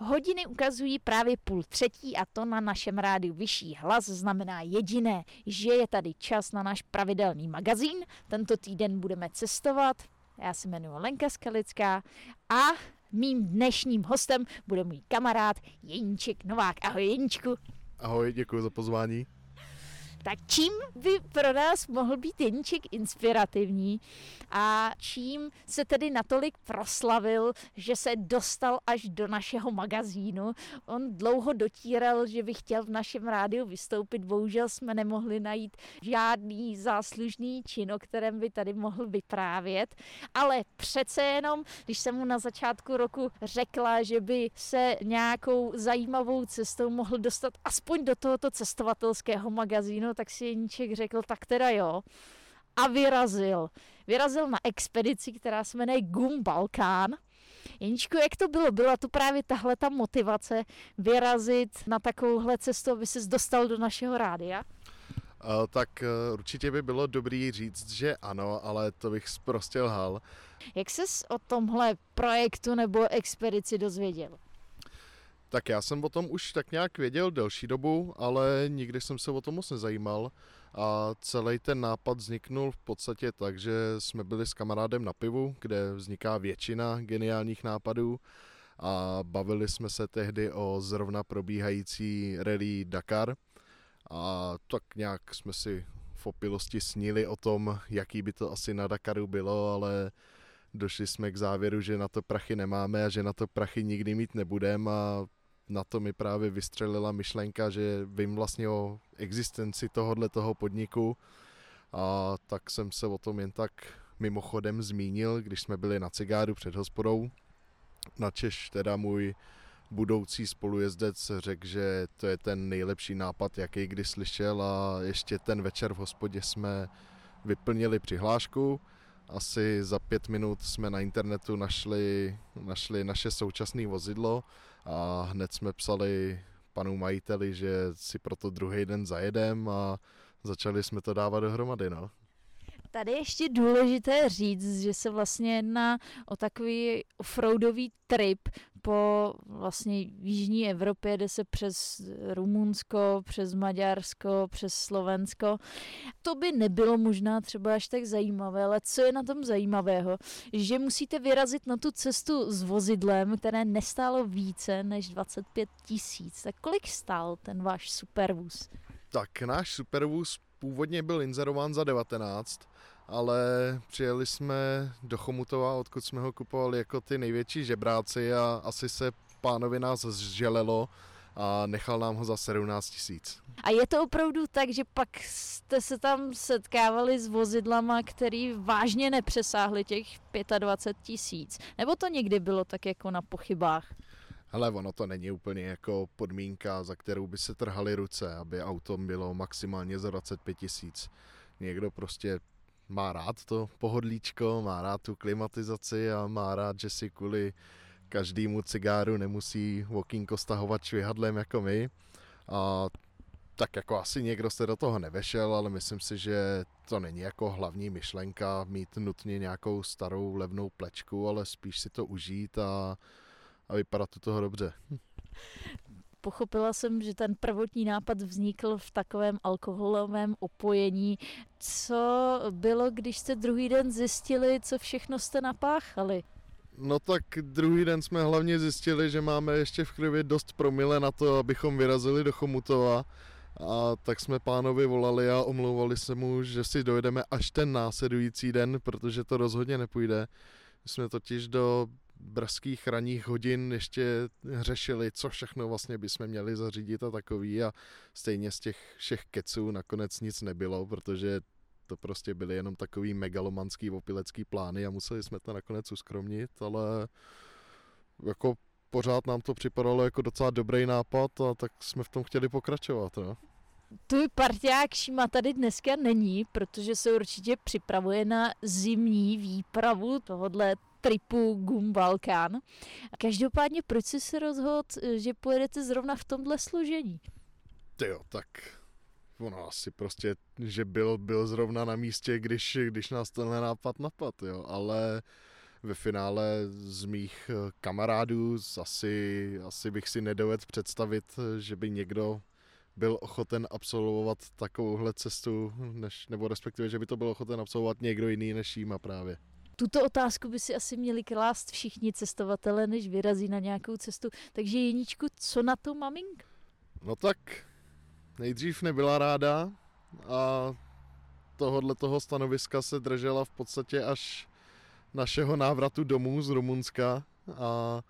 Hodiny ukazují právě 2:30 a to na našem rádiu Vyšší hlas znamená jediné, že je tady čas na náš pravidelný magazín. Tento týden budeme cestovat. Já se jmenuji Lenka Skalická a mým dnešním hostem bude můj kamarád Jeníček Novák. Ahoj Jeníčku. Ahoj, děkuji za pozvání. Tak čím by pro nás mohl být Jeníček inspirativní a čím se tedy natolik proslavil, že se dostal až do našeho magazínu? On dlouho dotíral, že by chtěl v našem rádiu vystoupit, bohužel jsme nemohli najít žádný záslužný čin, o kterém by tady mohl vyprávět, ale přece jenom, když jsem mu na začátku roku řekla, že by se nějakou zajímavou cestou mohl dostat aspoň do tohoto cestovatelského magazínu, tak si Jeníček řekl, tak teda jo. A vyrazil. Vyrazil na expedici, která se jmenuje GumBalkán. Jeníčku, jak to bylo? Byla to právě tahle ta motivace vyrazit na takovouhle cestu, aby ses dostal do našeho rádia? Tak určitě by bylo dobrý říct, že ano, ale to bych prostě lhal. Jak ses o tomhle projektu nebo expedici dozvěděl? Tak já jsem o tom už tak nějak věděl delší dobu, ale nikdy jsem se o tom moc nezajímal a celý ten nápad vzniknul v podstatě tak, že jsme byli s kamarádem na pivu, kde vzniká většina geniálních nápadů a bavili jsme se tehdy o zrovna probíhající rally Dakar a tak nějak jsme si v opilosti snili o tom, jaký by to asi na Dakaru bylo, ale došli jsme k závěru, že na to prachy nemáme a že na to prachy nikdy mít nebudeme a na to mi právě vystřelila myšlenka, že vím vlastně o existenci tohoto podniku a tak jsem se o tom jen tak mimochodem zmínil, když jsme byli na cigáru před hospodou. Načež teda můj budoucí spolujezdec řekl, že to je ten nejlepší nápad, jaký kdy slyšel a ještě ten večer v hospodě jsme vyplnili přihlášku. Asi za 5 minut jsme na internetu našli naše současné vozidlo a hned jsme psali panu majiteli, že si proto druhý den zajedem a začali jsme to dávat dohromady, no. Tady ještě důležité říct, že se vlastně jedná o takový offroadový trip po vlastně jižní Evropě, jde se přes Rumunsko, přes Maďarsko, přes Slovensko. To by nebylo možná třeba až tak zajímavé, ale co je na tom zajímavého, že musíte vyrazit na tu cestu s vozidlem, které nestálo více než 25 000. Tak kolik stál ten váš supervůz? Tak náš supervůz původně byl inzerován za 19, ale přijeli jsme do Chomutova, odkud jsme ho kupovali jako ty největší žebráci a asi se pánovi nás zželelo a nechal nám ho za 17 000. A je to opravdu tak, že pak jste se tam setkávali s vozidlama, který vážně nepřesáhly těch 25 000? Nebo to někdy bylo tak jako na pochybách? Hele, ono to není úplně jako podmínka, za kterou by se trhaly ruce, aby auto bylo maximálně za 25 000. Někdo prostě má rád to pohodlíčko, má rád tu klimatizaci a má rád, že si kvůli každému cigáru nemusí okýnko stahovat švihadlem jako my. A tak jako asi někdo se do toho nevešel, ale myslím si, že to není jako hlavní myšlenka mít nutně nějakou starou levnou plečku, ale spíš si to užít a vypadá to toho dobře. Pochopila jsem, že ten prvotní nápad vznikl v takovém alkoholovém opojení. Co bylo, když jste druhý den zjistili, co všechno jste napáchali? No tak druhý den jsme hlavně zjistili, že máme ještě v krvi dost promile na to, abychom vyrazili do Chomutova. A tak jsme pánovi volali a omlouvali se mu, že si dojedeme až ten následující den, protože to rozhodně nepůjde. My jsme totiž do brzkých ranních hodin ještě řešili, co všechno vlastně bychom měli zařídit a takový a stejně z těch všech keců nakonec nic nebylo, protože to prostě byly jenom takový megalomanský opilecký plány a museli jsme to nakonec uskromnit, ale jako pořád nám to připadalo jako docela dobrý nápad a tak jsme v tom chtěli pokračovat, no. Tvůj parťák Šima tady dneska není, protože se určitě připravuje na zimní výpravu tohodle tripu GumBalkán. Každopádně, proč jsi se rozhodl, že pojedete zrovna v tomhle složení? Tyjo, tak ono asi prostě, že byl zrovna na místě, když nás tenhle nápad napadl, jo, ale ve finále z mých kamarádů asi bych si nedovedl představit, že by někdo byl ochoten absolvovat takovouhle cestu, nebo respektive, že by to byl ochoten absolvovat někdo jiný než Šíma právě. Tuto otázku by si asi měli klást všichni cestovatelé, než vyrazí na nějakou cestu. Takže Jeníčku, co na to maminka? No tak, nejdřív nebyla ráda a tohodle toho stanoviska se držela v podstatě až našeho návratu domů z Rumunska a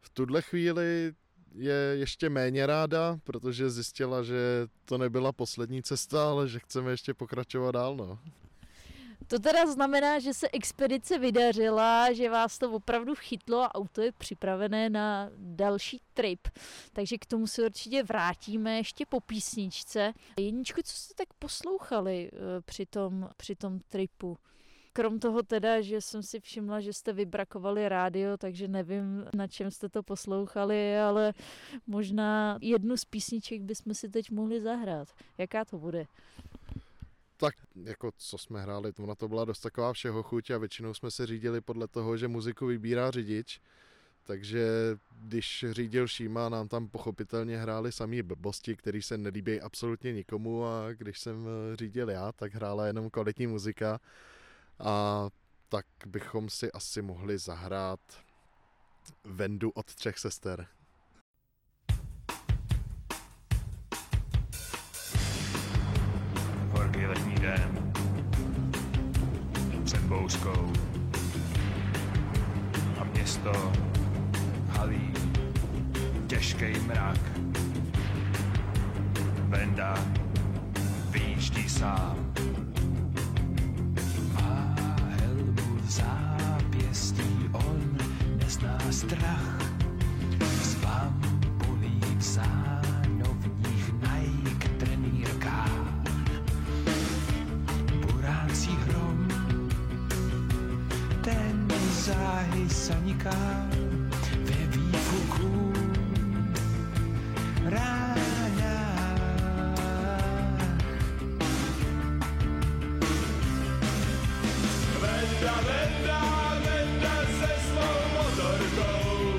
v tuhle chvíli je ještě méně ráda, protože zjistila, že to nebyla poslední cesta, ale že chceme ještě pokračovat dál, no. To teda znamená, že se expedice vydařila, že vás to opravdu chytlo a auto je připravené na další trip. Takže k tomu se určitě vrátíme ještě po písničce. Jeníčku, co jste tak poslouchali při tom tripu? Krom toho teda, že jsem si všimla, že jste vybrakovali rádio, takže nevím, na čem jste to poslouchali, ale možná jednu z písniček bychom si teď mohli zahrát. Jaká to bude? Tak jako co jsme hráli, ona to byla dost taková všeho chuť a většinou jsme se řídili podle toho, že muziku vybírá řidič, takže když řídil Šíma, nám tam pochopitelně hráli samý blbosti, který se nelíbí absolutně nikomu a když jsem řídil já, tak hrála jenom kvalitní muzika a tak bychom si asi mohli zahrát Vendu od Třech sester. Horký letní den, před bouřkou a město halí těžký mrak. Venda vyjíždí sám a helmu v zápěstí, on nezná strach. S bambulí v zánovních Nike trenýrkách, burácí hrom, ten záhy saniká ve výfuku ránách. Venda, venda, venda se svou motorkou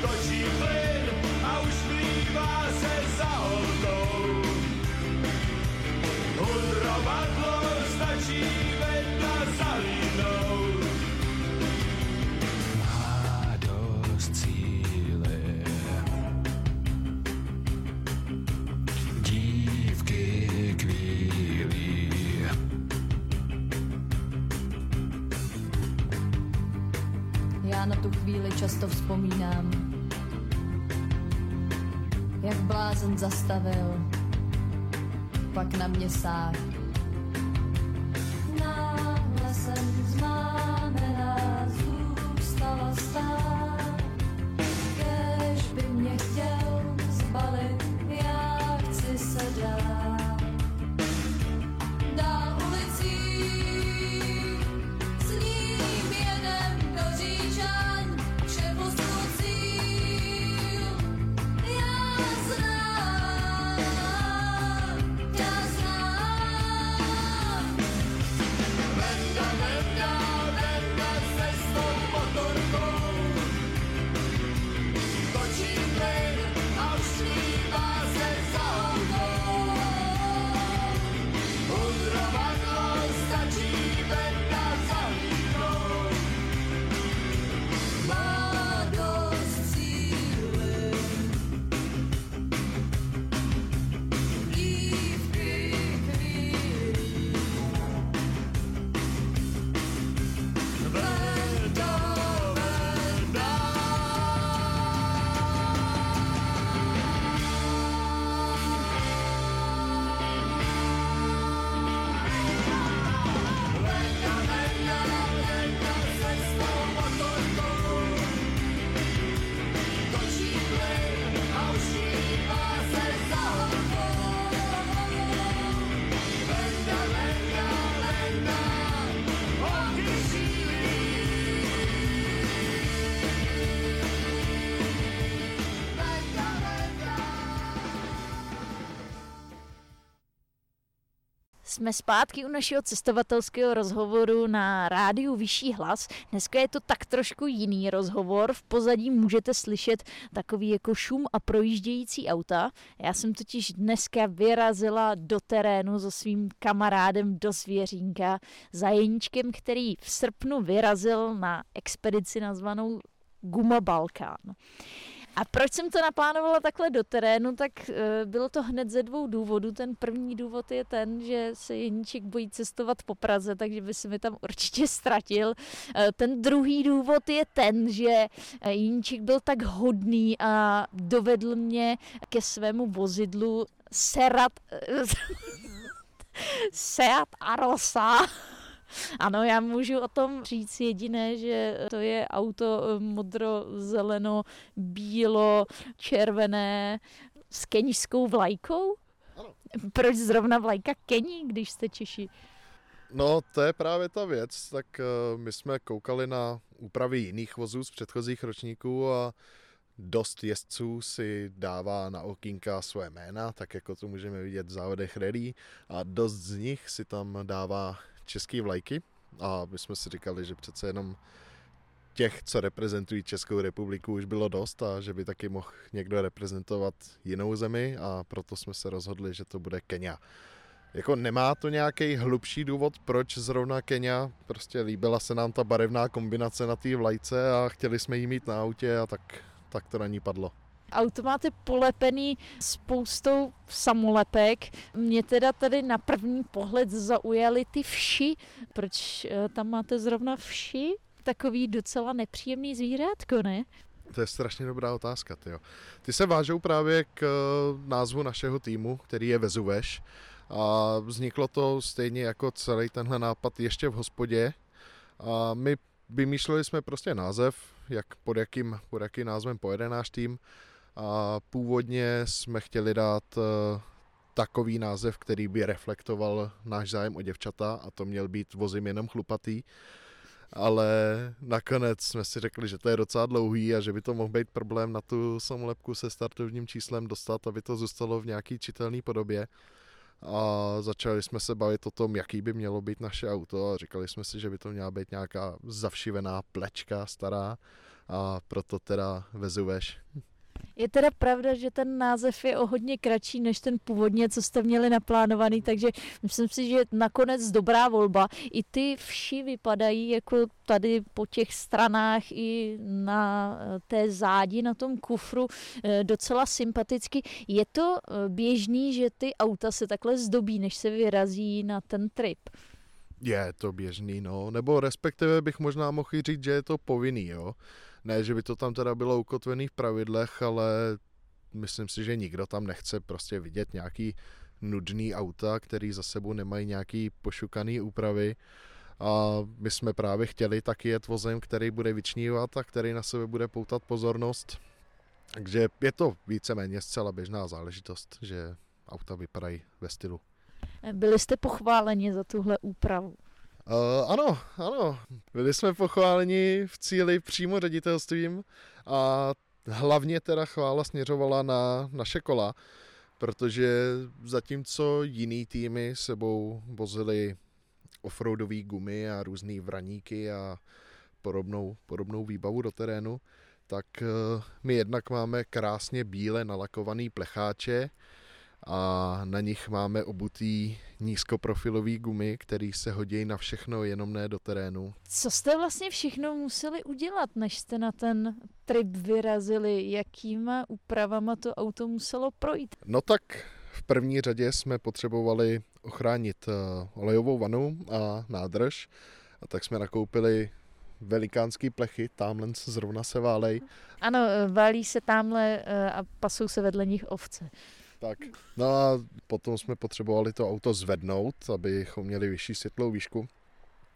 točí plyn a už plývá se za holkou. Hudrobadlo stačí vedla za hlínou. Má dost cíle. Dívky kvílí. Já na tu chvíli často vzpomínám, jak blázen zastavil, pak na mě sáh. Náhle jsem zmámená, zůstala stát. Kéž by mě chtěl zbalit, já chci se dát. Dál ulicí s ním jedem do Říčan, vše já znám. Jsme zpátky u našeho cestovatelského rozhovoru na Rádiu Vyšší hlas. Dneska je to tak trošku jiný rozhovor. V pozadí můžete slyšet takový jako šum a projíždějící auta. Já jsem totiž dneska vyrazila do terénu so svým kamarádem do Zvěřínka za Jeníčkem, který v srpnu vyrazil na expedici nazvanou GumBalkán. A proč jsem to naplánovala takhle do terénu, tak bylo to hned ze dvou důvodů. Ten první důvod je ten, že se Jeníček bojí cestovat po Praze, takže by se mi tam určitě ztratil. Ten druhý důvod je ten, že Jeníček byl tak hodný a dovedl mě ke svému vozidlu Seat Arosa. Ano, já můžu o tom říct jediné, že to je auto modro, zeleno, bílo, červené s keňskou vlajkou. Ano. Proč zrovna vlajka Keni, když jste Češi? No, to je právě ta věc. Tak my jsme koukali na úpravy jiných vozů z předchozích ročníků a dost jezdců si dává na okýnka své jména, tak jako to můžeme vidět v závodech rally, a dost z nich si tam dává český vlajky a my jsme si říkali, že přece jenom těch, co reprezentují Českou republiku, už bylo dost a že by taky mohl někdo reprezentovat jinou zemi, a proto jsme se rozhodli, že to bude Keňa. Jako nemá to nějaký hlubší důvod, proč zrovna Keňa, prostě líbila se nám ta barevná kombinace na té vlajce a chtěli jsme ji mít na autě a tak to na ní padlo. Auto máte polepený spoustou samolepek. Mě teda tady na první pohled zaujaly ty vši. Proč tam máte zrovna vši? Takový docela nepříjemný zvířátko, ne? To je strašně dobrá otázka, tyjo. Ty se vážou právě k názvu našeho týmu, který je Vezuveš. A vzniklo to stejně jako celý tenhle nápad ještě v hospodě. A my vymýšleli jsme prostě název, pod jakým názvem pojede náš tým. A původně jsme chtěli dát takový název, který by reflektoval náš zájem o děvčata, a to měl být Vozím jenom chlupatý. Ale nakonec jsme si řekli, že to je docela dlouhý a že by to mohl být problém na tu samolepku se startovním číslem dostat, aby to zůstalo v nějaký čitelné podobě. A začali jsme se bavit o tom, jaký by mělo být naše auto, a říkali jsme si, že by to měla být nějaká zavšivená plečka stará, a proto teda Vezuveš. Je teda pravda, že ten název je o hodně kratší než ten původně, co jste měli naplánovaný, takže myslím si, že nakonec dobrá volba. I ty vši vypadají jako tady po těch stranách i na té zádi, na tom kufru, docela sympaticky. Je to běžný, že ty auta se takhle zdobí, než se vyrazí na ten trip? Je to běžný, no. Nebo respektive bych možná mohl říct, že je to povinný, jo. Ne, že by to tam teda bylo ukotvený v pravidlech, ale myslím si, že nikdo tam nechce prostě vidět nějaký nudný auta, který za sebou nemají nějaký pošukaný úpravy. A my jsme právě chtěli taky jet vozem, který bude vyčnívat a který na sebe bude poutat pozornost. Takže je to víceméně zcela běžná záležitost, že auta vypadají ve stylu. Byli jste pochváleni za tuhle úpravu? Ano. Byli jsme pochváleni v cíli přímo ředitelstvím a hlavně teda chvála směřovala na naše kola, protože zatímco jiný týmy sebou vozily offroadové gumy a různé vraníky a podobnou výbavu do terénu, tak my jednak máme krásně bíle nalakovaný plecháče a na nich máme obutý nízkoprofilový gumy, který se hodí na všechno, jenom ne do terénu. Co jste vlastně všechno museli udělat, než jste na ten trip vyrazili? Jakýma úpravama to auto muselo projít? No tak v první řadě jsme potřebovali ochránit olejovou vanu a nádrž, a tak jsme nakoupili velikánský plechy, támhle zrovna se válej. Ano, válí se támhle a pasou se vedle nich ovce. Tak. No a potom jsme potřebovali to auto zvednout, abychom měli vyšší světlou výšku.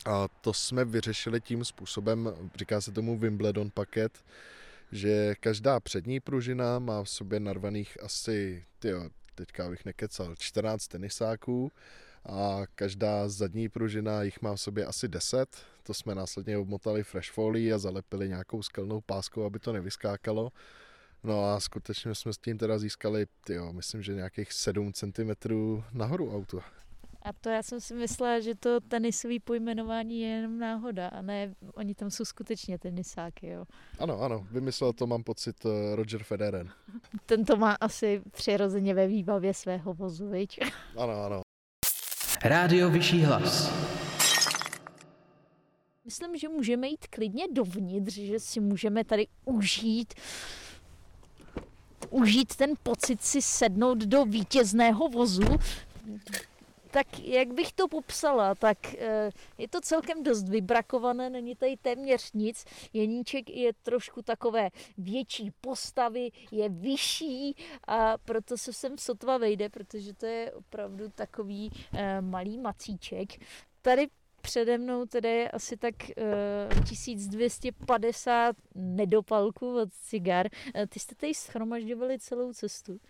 A to jsme vyřešili tím způsobem, říká se tomu Wimbledon paket, že každá přední pružina má v sobě narvaných asi, teďka bych nekecal, 14 tenisáků a každá zadní pružina jich má v sobě asi 10. To jsme následně obmotali fresh folii a zalepili nějakou skalnou páskou, aby to nevyskákalo. No a skutečně jsme s tím teda získali, myslím, že nějakých 7 cm nahoru auto. A to já jsem si myslela, že to tenisové pojmenování je jenom náhoda, a ne, oni tam jsou skutečně tenisáky, jo. Ano, ano, vymyslel to, mám pocit, Roger Federer. Ten to má asi přirozeně ve výbavě svého vozu, viď? Ano, ano. Rádio Vyšší hlas. Myslím, že můžeme jít klidně dovnitř, že si můžeme tady užít ten pocit si sednout do vítězného vozu. Tak jak bych to popsala, tak je to celkem dost vybrakované, není tady téměř nic. Jeníček je trošku takové větší postavy, je vyšší a proto se sem sotva vejde, protože to je opravdu takový malý macíček. Tady přede mnou tedy je asi tak 1250 nedopalků od cigar. Ty jste tady shromažďovali celou cestu.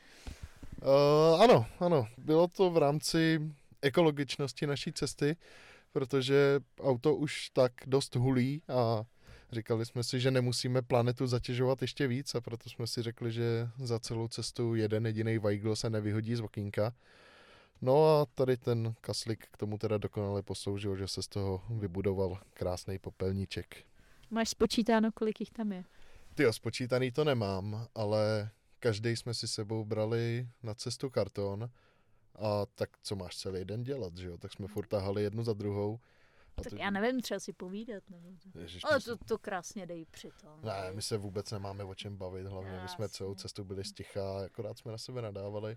Ano, ano. Bylo to v rámci ekologičnosti naší cesty, protože auto už tak dost hulí a říkali jsme si, že nemusíme planetu zatěžovat ještě víc, a proto jsme si řekli, že za celou cestu jeden jediný vajgl se nevyhodí z okýnka. No a tady ten kaslik k tomu teda dokonale posloužil, že se z toho vybudoval krásný popelníček. Máš spočítáno, kolik jich tam je? Tyjo, spočítaný to nemám, ale každý jsme si sebou brali na cestu karton, a tak co máš celý den dělat, že jo? Tak jsme furt tahali jednu za druhou. Tak já nevím, třeba si povídat. Ježiš, ale to krásně dej přitom. Ne, my se vůbec nemáme o čem bavit, hlavně my jsme celou cestu byli stichá, akorát jsme na sebe nadávali.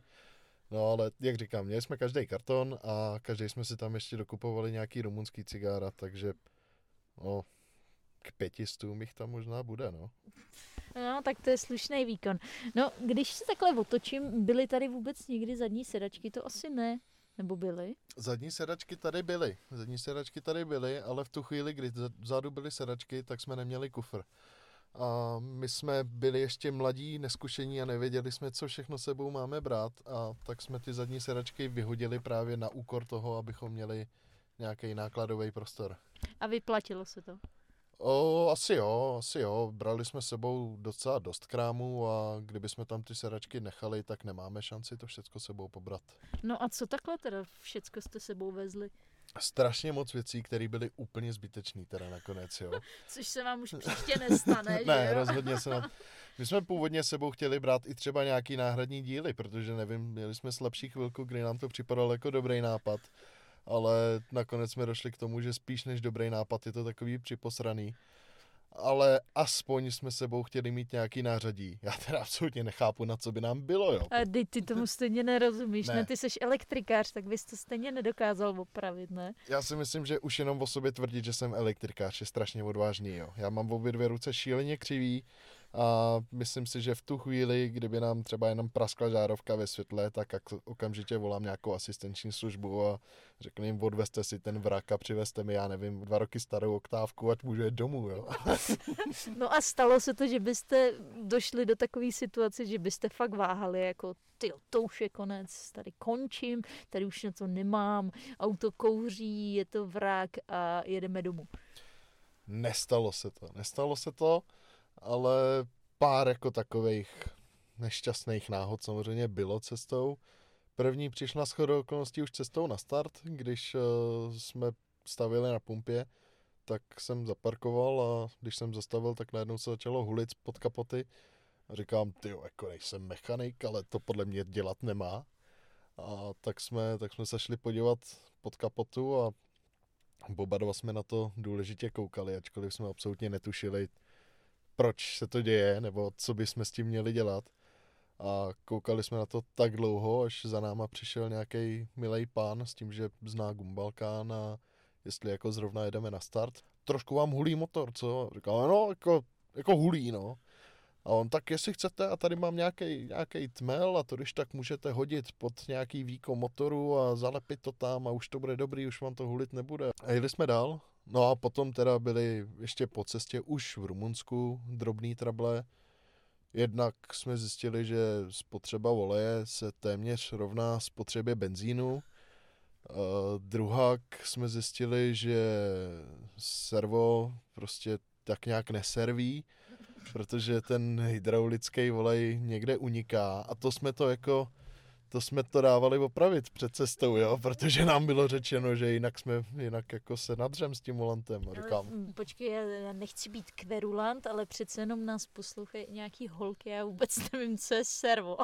No ale jak říkám, měli jsme každý karton a každý jsme si tam ještě dokupovali nějaký rumunský cigára, takže no, k 500 jich tam možná bude, no. No, tak to je slušný výkon. No, když se takhle otočím, byly tady vůbec někdy zadní sedačky? To asi ne, nebo byly? Zadní sedačky tady byly, ale v tu chvíli, kdy vzadu byly sedačky, tak jsme neměli kufr. A my jsme byli ještě mladí, neskušení a nevěděli jsme, co všechno sebou máme brát, a tak jsme ty zadní sedačky vyhodili právě na úkor toho, abychom měli nějaký nákladový prostor. A vyplatilo se to? Asi jo. Brali jsme sebou docela dost krámů a kdyby jsme tam ty sedačky nechali, tak nemáme šanci to všecko sebou pobrat. No a co takhle teda všecko jste sebou vezli? Strašně moc věcí, které byly úplně zbytečný teda nakonec, jo. Což se vám už příště nestane, že ne, jo? Rozhodně se nám. My jsme původně sebou chtěli brát i třeba nějaký náhradní díly, protože nevím, měli jsme slabší chvilku, kdy nám to připadalo jako dobrý nápad. Ale nakonec jsme došli k tomu, že spíš než dobrý nápad je to takový připosraný. Ale aspoň jsme sebou chtěli mít nějaký nářadí. Já teda absolutně nechápu, na co by nám bylo, jo. A ty tomu stejně nerozumíš, ne? Ty seš elektrikář, tak bys to stejně nedokázal opravit, ne? Já si myslím, že už jenom o sobě tvrdit, že jsem elektrikář, je strašně odvážný, jo. Já mám obě dvě ruce šíleně křivý a myslím si, že v tu chvíli, kdyby nám třeba jenom praskla žárovka ve světle, tak okamžitě volám nějakou asistenční službu a řeknu jim, odvezte si ten vrak a přivezte mi, já nevím, 2 roky starou oktávku, ať můžu jít domů, jo. No a stalo se to, že byste došli do takové situace, že byste fakt váhali, jako tyjo, to už je konec, tady končím, tady už na to nemám, auto kouří, je to vrak a jedeme domů. Nestalo se to, ale pár jako takových nešťastných náhod samozřejmě bylo cestou. První přišla shodou okolností už cestou na start, když jsme stavili na pumpě, tak jsem zaparkoval a když jsem zastavil, tak najednou se začalo hulit pod kapoty. A říkám, tyjo, jako nejsem mechanik, ale to podle mě dělat nemá. A tak jsme se šli podívat pod kapotu a oba dva jsme na to důležitě koukali, ačkoliv jsme absolutně netušili, proč se to děje, nebo co bychom s tím měli dělat. A koukali jsme na to tak dlouho, až za náma přišel nějaký milej pán s tím, že zná GumBalkán a jestli jako zrovna jedeme na start. Trošku vám hulí motor, co? Říkal, no, jako hulí, no. A on, tak jestli chcete, a tady mám nějaký tmel, a to když tak můžete hodit pod nějaký výkon motoru a zalepit to tam a už to bude dobrý, už vám to hulit nebude. A jeli jsme dál. No a potom teda byli ještě po cestě už v Rumunsku drobný trable. Jednak jsme zjistili, že spotřeba oleje se téměř rovná spotřebě benzínu. Druhák jsme zjistili, že servo prostě tak nějak neserví, protože ten hydraulický olej někde uniká, a to jsme to jako to jsme to dávali opravit před cestou, jo, protože nám bylo řečeno, že jinak jako se nadřem s tím volantem. Říkám. Počkej, já nechci být kverulant, ale přece jenom nás poslouchají nějaký holky, já vůbec nevím, co je servo.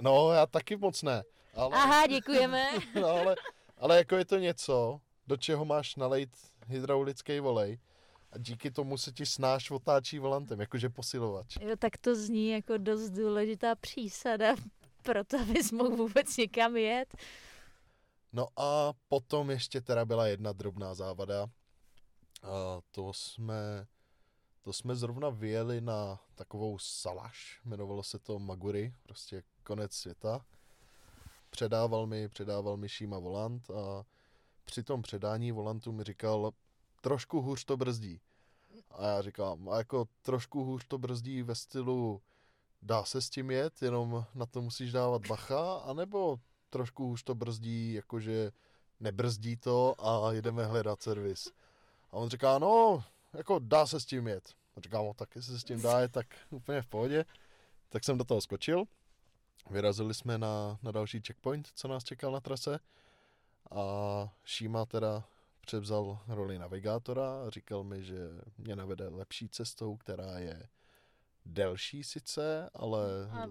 No, já taky moc ne. Ale... Aha, děkujeme. No, ale jako je to něco, do čeho máš nalejt hydraulický volej a díky tomu se ti snáš otáčí volantem, jakože posilovač. Jo, tak to zní jako dost důležitá přísada, proto abys mohl vůbec někam jet. No a potom ještě teda byla jedna drobná závada. A to jsme zrovna vyjeli na takovou salaš, jmenovalo se to Maguri, prostě konec světa. Předával mi Šíma volant a při tom předání volantu mi říkal, trošku hůř to brzdí. A já říkám, a jako trošku hůř to brzdí ve stylu dá se s tím jet, jenom na to musíš dávat bacha, anebo trošku hůř to brzdí, jakože nebrzdí to a jedeme hledat servis. A on říká, no, jako dá se s tím jet. A říkám, no, tak jestli se s tím dá jet, tak úplně v pohodě. Tak jsem do toho skočil. Vyrazili jsme na další checkpoint, co nás čekal na trase. A Šíma teda převzal roli navigátora a říkal mi, že mě navede lepší cestou, která je delší sice, ale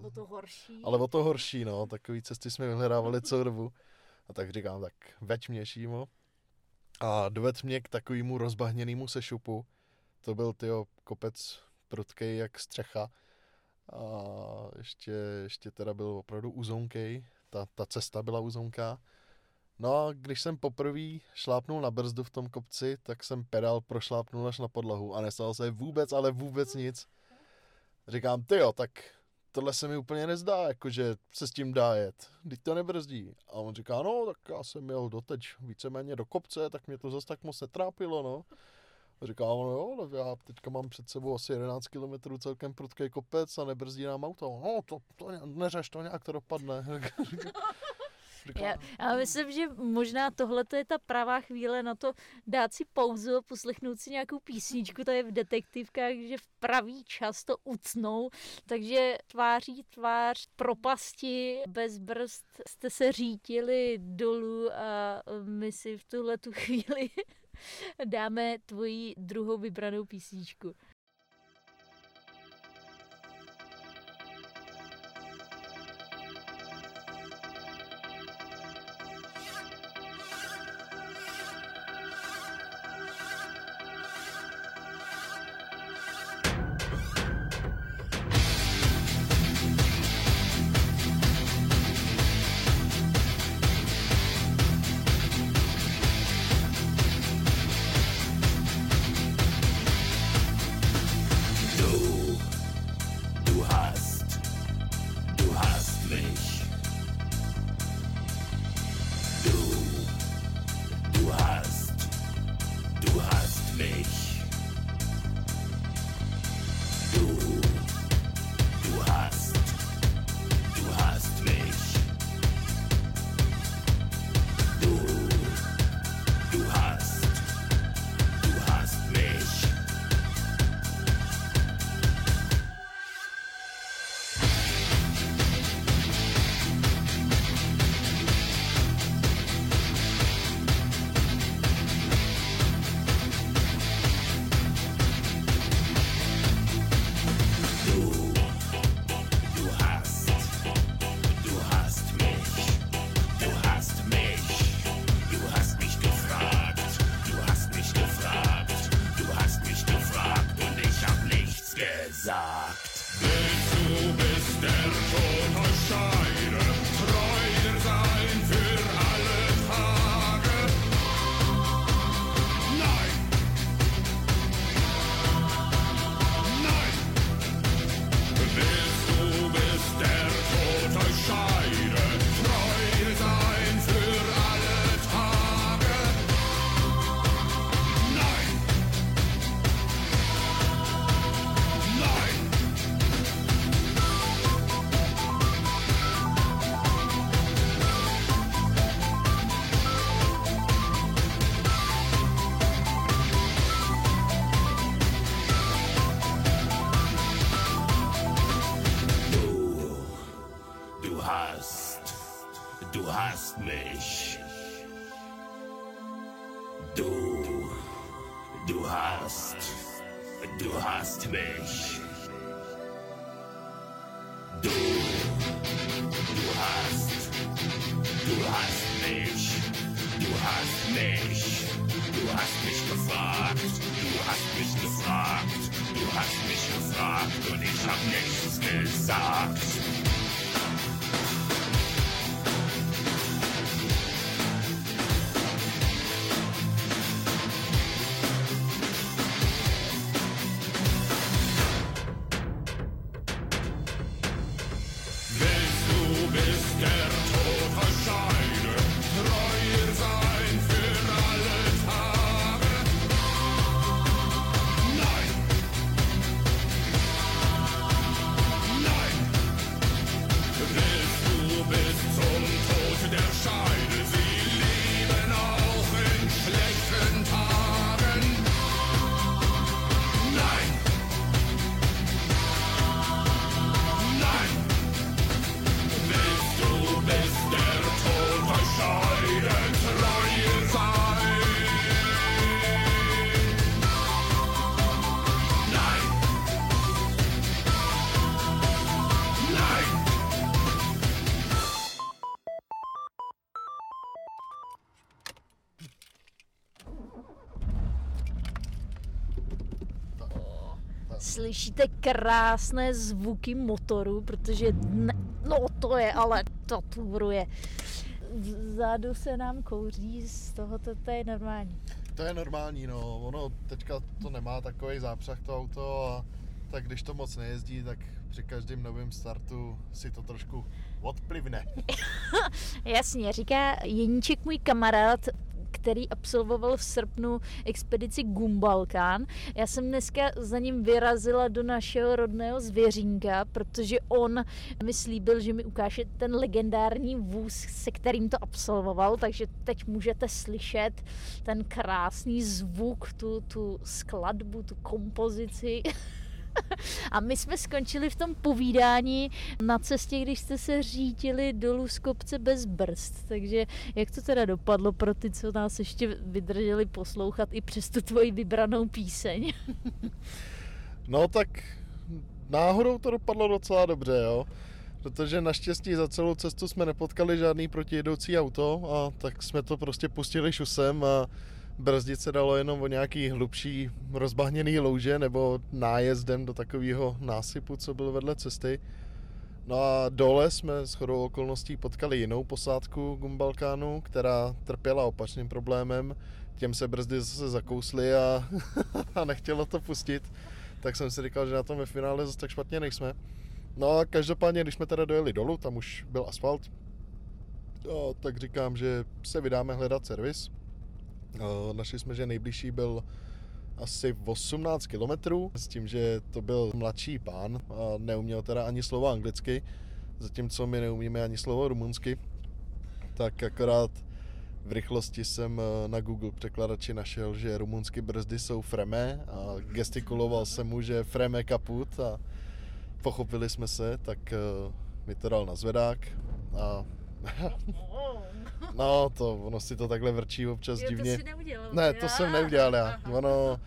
o to horší. Ale o to horší, no. Takový cesty jsme vyhledávali celou dobu. A tak říkám, tak veď mě, Šímo. A doved mě k takovému rozbahněnému sešupu. To byl, tyjo, kopec prudkej jak střecha. A ještě teda byl opravdu uzonkej. Ta cesta byla uzonká. No a když jsem poprvé šlápnul na brzdu v tom kopci, tak jsem pedál prošlápnul až na podlahu a nestalo se vůbec, ale vůbec nic. Říkám, tyjo, tak tohle se mi úplně nezdá, jakože se s tím dá jet, teď to nebrzdí. A on říká, no, tak já jsem jel doteď víceméně do kopce, tak mě to zase tak moc netrápilo, no. A říká, no jo, já teďka mám před sebou asi 11 kilometrů celkem prudkej kopec a nebrzdí nám auto. No, to neřeš, to nějak to dopadne. Já myslím, že možná tohle je ta pravá chvíle na to dát si pauzu, poslechnout si nějakou písničku, to je v detektivkách, že v pravý čas to ucnou, takže tváří tvář propasti bez brzd jste se řítili dolů a my si v tuhle tu chvíli dáme tvoji druhou vybranou písničku. Du hast du hast mich. Du hast mich. Du hast mich. Du hast mich gefragt und ich hab nichts gesagt. Slyšíte krásné zvuky motoru, protože to je, ale to tůvruje. Vzadu se nám kouří z tohoto, to je normální. To je normální, no, ono teďka to nemá takovej zápřah to auto, a tak když to moc nejezdí, tak při každém novém startu si to trošku odplivne. Jasně, říká Jeníček, můj kamarád, který absolvoval v srpnu expedici GumBalkán. Já jsem dneska za ním vyrazila do našeho rodného Zvěřínka, protože on mi slíbil, že mi ukáže ten legendární vůz, se kterým to absolvoval, takže teď můžete slyšet ten krásný zvuk, tu skladbu, tu kompozici. A my jsme skončili v tom povídání na cestě, když jste se řítili dolů z kopce bez brzd. Takže jak to teda dopadlo pro ty, co nás ještě vydrželi poslouchat i přes tu tvoji vybranou píseň? No tak náhodou to dopadlo docela dobře, jo. Protože naštěstí za celou cestu jsme nepotkali žádný protijedoucí auto, a tak jsme to prostě pustili šusem a brzdit se dalo jenom o nějaký hlubší rozbahněný louže nebo nájezdem do takového násypu, co byl vedle cesty. No a dole jsme shodou okolností potkali jinou posádku GumBalkánu, která trpěla opačným problémem. Těm se brzdy zase zakously a nechtělo to pustit. Tak jsem si říkal, že na tom ve finále zase tak špatně nejsme. No a každopádně, když jsme teda dojeli dolů, tam už byl asfalt, no, tak říkám, že se vydáme hledat servis. Našli jsme, že nejbližší byl asi 18 kilometrů, s tím, že to byl mladší pán a neuměl teda ani slovo anglicky, zatímco my neumíme ani slovo rumunsky, tak akorát v rychlosti jsem na Google překladači našel, že rumunsky brzdy jsou freme, a gestikuloval jsem mu, že freme kaput, a pochopili jsme se, tak mi to dal na zvedák a no, to ono si to takhle vrčí občas divně. To jsem neudělal já. Ono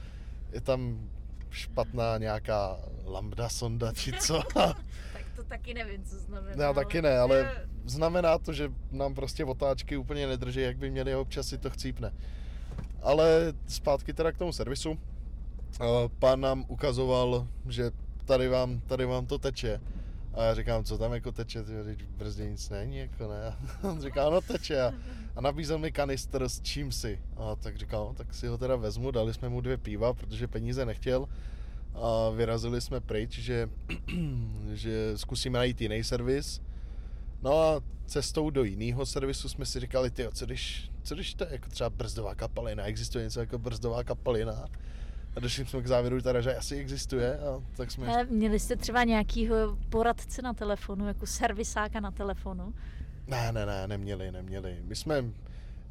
je tam špatná nějaká lambda sonda či co. Tak to taky nevím, co znamená. Já taky ne, ale znamená to, že nám prostě otáčky úplně nedrží, jak by měli, občas si to chcípne. Ale zpátky teda k tomu servisu. Pán nám ukazoval, že tady vám to teče. A já říkám, co tam jako teče, v brzdě nic není, jako ne. A on říká, no teče. A nabízel mi kanistr s čím si. A tak říkám, tak si ho teda vezmu, dali jsme mu 2 piva, protože peníze nechtěl. A vyrazili jsme pryč, že zkusíme najít jiný servis. No a cestou do jiného servisu jsme si říkali, tyjo, co když to je jako třeba brzdová kapalina, existuje něco jako brzdová kapalina. A došli jsme k závěru teda, že asi existuje, a tak jsme... Ale měli jste třeba nějakýho poradce na telefonu, jako servisáka na telefonu? Ne, neměli. My jsme,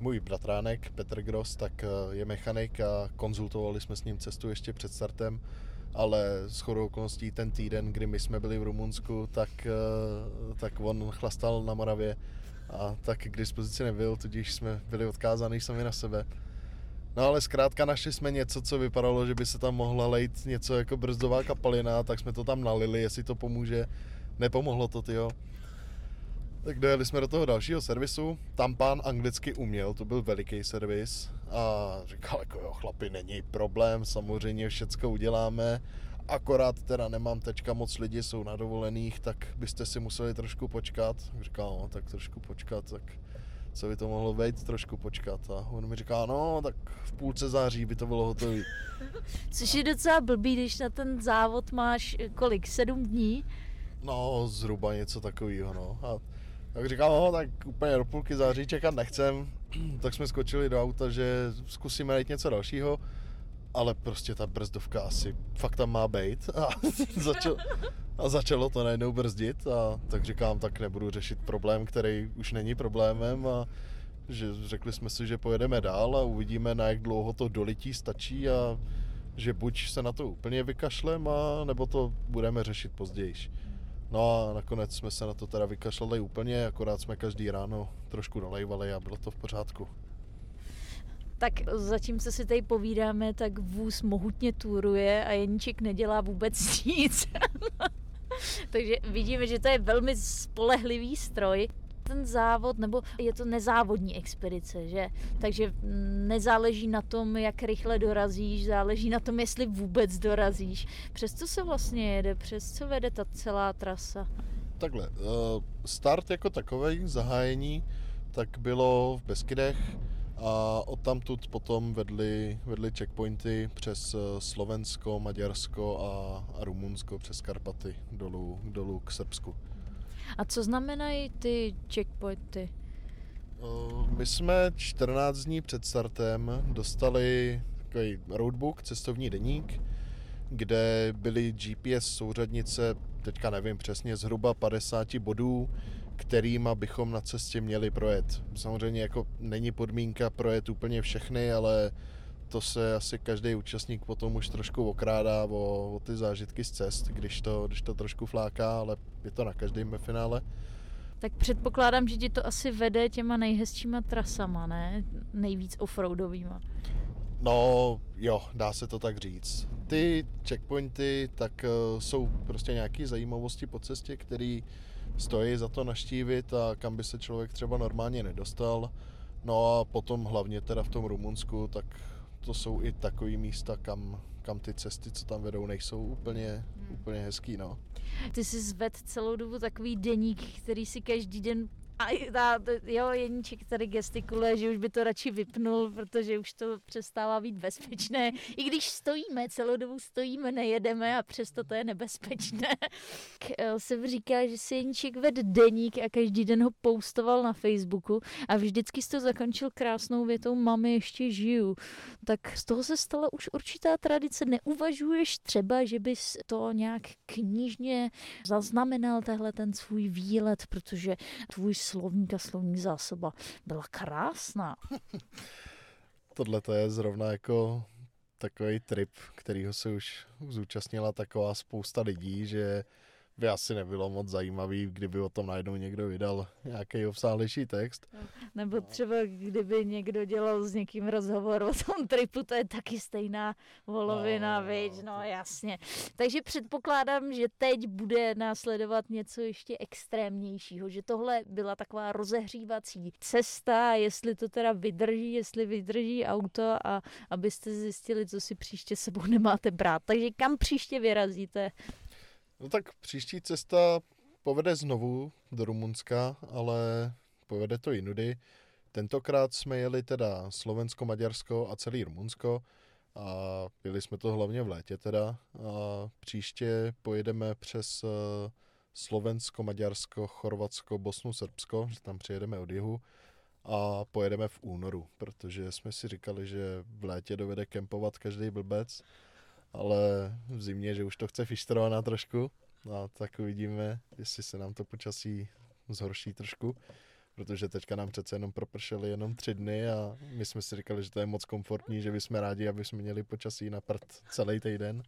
můj bratránek Petr Gross, tak je mechanik a konzultovali jsme s ním cestu ještě před startem. ale shodou okolností ten týden, kdy my jsme byli v Rumunsku, tak on chlastal na Moravě a tak k dispozici nebyl, tudíž jsme byli odkázáni sami na sebe. No ale zkrátka našli jsme něco, co vypadalo, že by se tam mohla lejt něco jako brzdová kapalina, tak jsme to tam nalili, jestli to pomůže. Nepomohlo to, tyjo. Tak dojeli jsme do toho dalšího servisu, tam pán anglicky uměl, to byl veliký servis a říkal jako jo chlapi, není problém, samozřejmě všecko uděláme, akorát teda nemám teďka moc lidí, jsou na dovolených, tak byste si museli trošku počkat. Říkal no, tak trošku počkat, tak co by to mohlo být, trošku počkat a on mi říká no, tak v půlce září by to bylo hotové. Což je docela blbý, když na ten závod máš kolik, 7 dní? No, zhruba něco takového, no. Tak říkám, no, tak úplně do půlky září čekat nechcem, tak jsme skočili do auta, že zkusíme najít něco dalšího, ale prostě ta brzdovka asi fakt tam má bejt a začalo to najednou brzdit a tak říkám, tak nebudu řešit problém, který už není problémem a že řekli jsme si, že pojedeme dál a uvidíme, na jak dlouho to dolití stačí a že buď se na to úplně vykašlem a nebo to budeme řešit později. No a nakonec jsme se na to teda vykašlali úplně, akorát jsme každý ráno trošku dolejvali a bylo to v pořádku. Tak zatímco si tady povídáme, tak vůz mohutně túruje a Jeníček nedělá vůbec nic. Takže vidíme, že to je velmi spolehlivý stroj. Ten závod, nebo je to nezávodní expedice, že? Takže nezáleží na tom, jak rychle dorazíš, záleží na tom, jestli vůbec dorazíš. Přes co se vlastně jede, přes co vede ta celá trasa? Takhle, start jako takovej, zahájení, tak bylo v Beskydech a odtamtud potom vedli checkpointy přes Slovensko, Maďarsko a Rumunsko, přes Karpaty dolů k Srbsku. A co znamenají ty checkpointy? My jsme 14 dní před startem dostali takový roadbook, cestovní deník, kde byly GPS souřadnice, teďka nevím přesně, zhruba 50 bodů, kterýma bychom na cestě měli projet. Samozřejmě jako není podmínka projet úplně všechny, ale to se asi každý účastník potom už trošku okrádá o ty zážitky z cest, když to trošku fláká, ale je to na každém ve finále. Tak předpokládám, že ti to asi vede těma nejhezčíma trasama, ne? Nejvíc offroadovýma. No jo, dá se to tak říct. Ty checkpointy tak jsou prostě nějaké zajímavosti po cestě, které stojí za to navštívit a kam by se člověk třeba normálně nedostal. No a potom hlavně teda v tom Rumunsku, tak to jsou i takový místa, kam ty cesty, co tam vedou, nejsou úplně hezký, no. Ty jsi zvedl celou dobu takový deník, který si každý den... Jo, Jeníček tady gestikuluje, že už by to radši vypnul, protože už to přestává být bezpečné. I když stojíme, celou dobu stojíme, nejedeme a přesto to je nebezpečné. Jsem říkala, že si Jeníček vedl deník a každý den ho postoval na Facebooku a vždycky jsi to zakončil krásnou větou "Mami, ještě žiju". Tak z toho se stala už určitá tradice. Neuvažuješ třeba, že bys to nějak knižně zaznamenal tahle ten svůj výlet, protože tvůj slovník a slovní zásoba byla krásná. Tohle to je zrovna jako takový trip, kterýho se už zúčastnila taková spousta lidí, že by asi nebylo moc zajímavý, kdyby o tom najednou někdo vydal nějaký obsáhlejší text. Nebo třeba kdyby někdo dělal s někým rozhovor o tom tripu, to je taky stejná volovina, no jasně. Takže předpokládám, že teď bude následovat něco ještě extrémnějšího, že tohle byla taková rozehřívací cesta, jestli to teda vydrží, jestli vydrží auto a abyste zjistili, co si příště sebou nemáte brát. Takže kam příště vyrazíte? No tak příští cesta povede znovu do Rumunska, ale povede to jinudy. Tentokrát jsme jeli teda Slovensko, Maďarsko a celý Rumunsko a jeli jsme to hlavně v létě teda. A příště pojedeme přes Slovensko, Maďarsko, Chorvatsko, Bosnu, Srbsko, že tam přijedeme od jihu a pojedeme v únoru, protože jsme si říkali, že v létě dovede kempovat každý blbec, ale v zimě, že už to chce fištrovat trošku, a tak uvidíme, jestli se nám to počasí zhorší trošku, protože teďka nám přece jenom propršely jenom 3 dny a my jsme si říkali, že to je moc komfortní, že bychom rádi, aby jsme měli počasí na prd celý týden.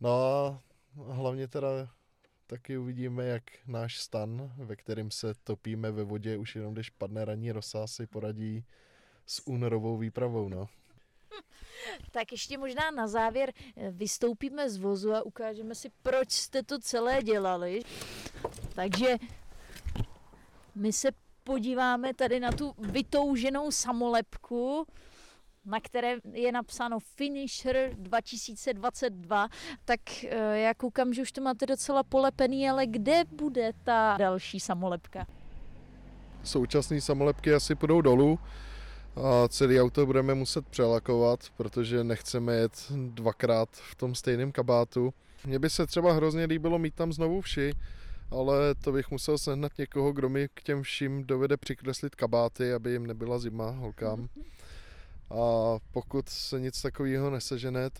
No a hlavně teda taky uvidíme, jak náš stan, ve kterém se topíme ve vodě, už jenom když padne ranní rosa, si poradí s únorovou výpravou, no. Tak ještě možná na závěr vystoupíme z vozu a ukážeme si, proč jste to celé dělali. Takže my se podíváme tady na tu vytouženou samolepku, na které je napsáno Finisher 2022, tak já koukám, že už to máte docela polepený, ale kde bude ta další samolepka? Současné samolepky asi půjdou dolů a celý auto budeme muset přelakovat, protože nechceme jet dvakrát v tom stejném kabátu. Mně by se třeba hrozně líbilo mít tam znovu vši, ale to bych musel sehnat někoho, kdo mi k těm všim dovede přikreslit kabáty, aby jim nebyla zima holkám. A pokud se nic takového nesežene,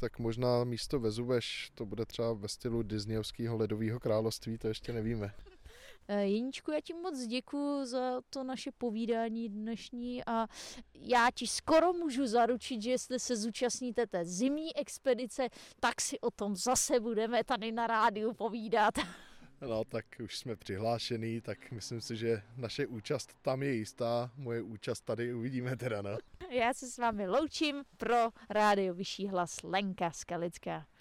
tak možná místo Vezuveš to bude třeba ve stylu disneyovského ledového království, to ještě nevíme. Jeníčku, já ti moc děkuju za to naše povídání dnešní a já ti skoro můžu zaručit, že jestli se zúčastníte té zimní expedice, tak si o tom zase budeme tady na rádiu povídat. No tak už jsme přihlášený, tak myslím si, že naše účast tam je jistá, moje účast tady uvidíme teda, no. Já se s vámi loučím pro Rádio Vyšší hlas Lenka Skalická.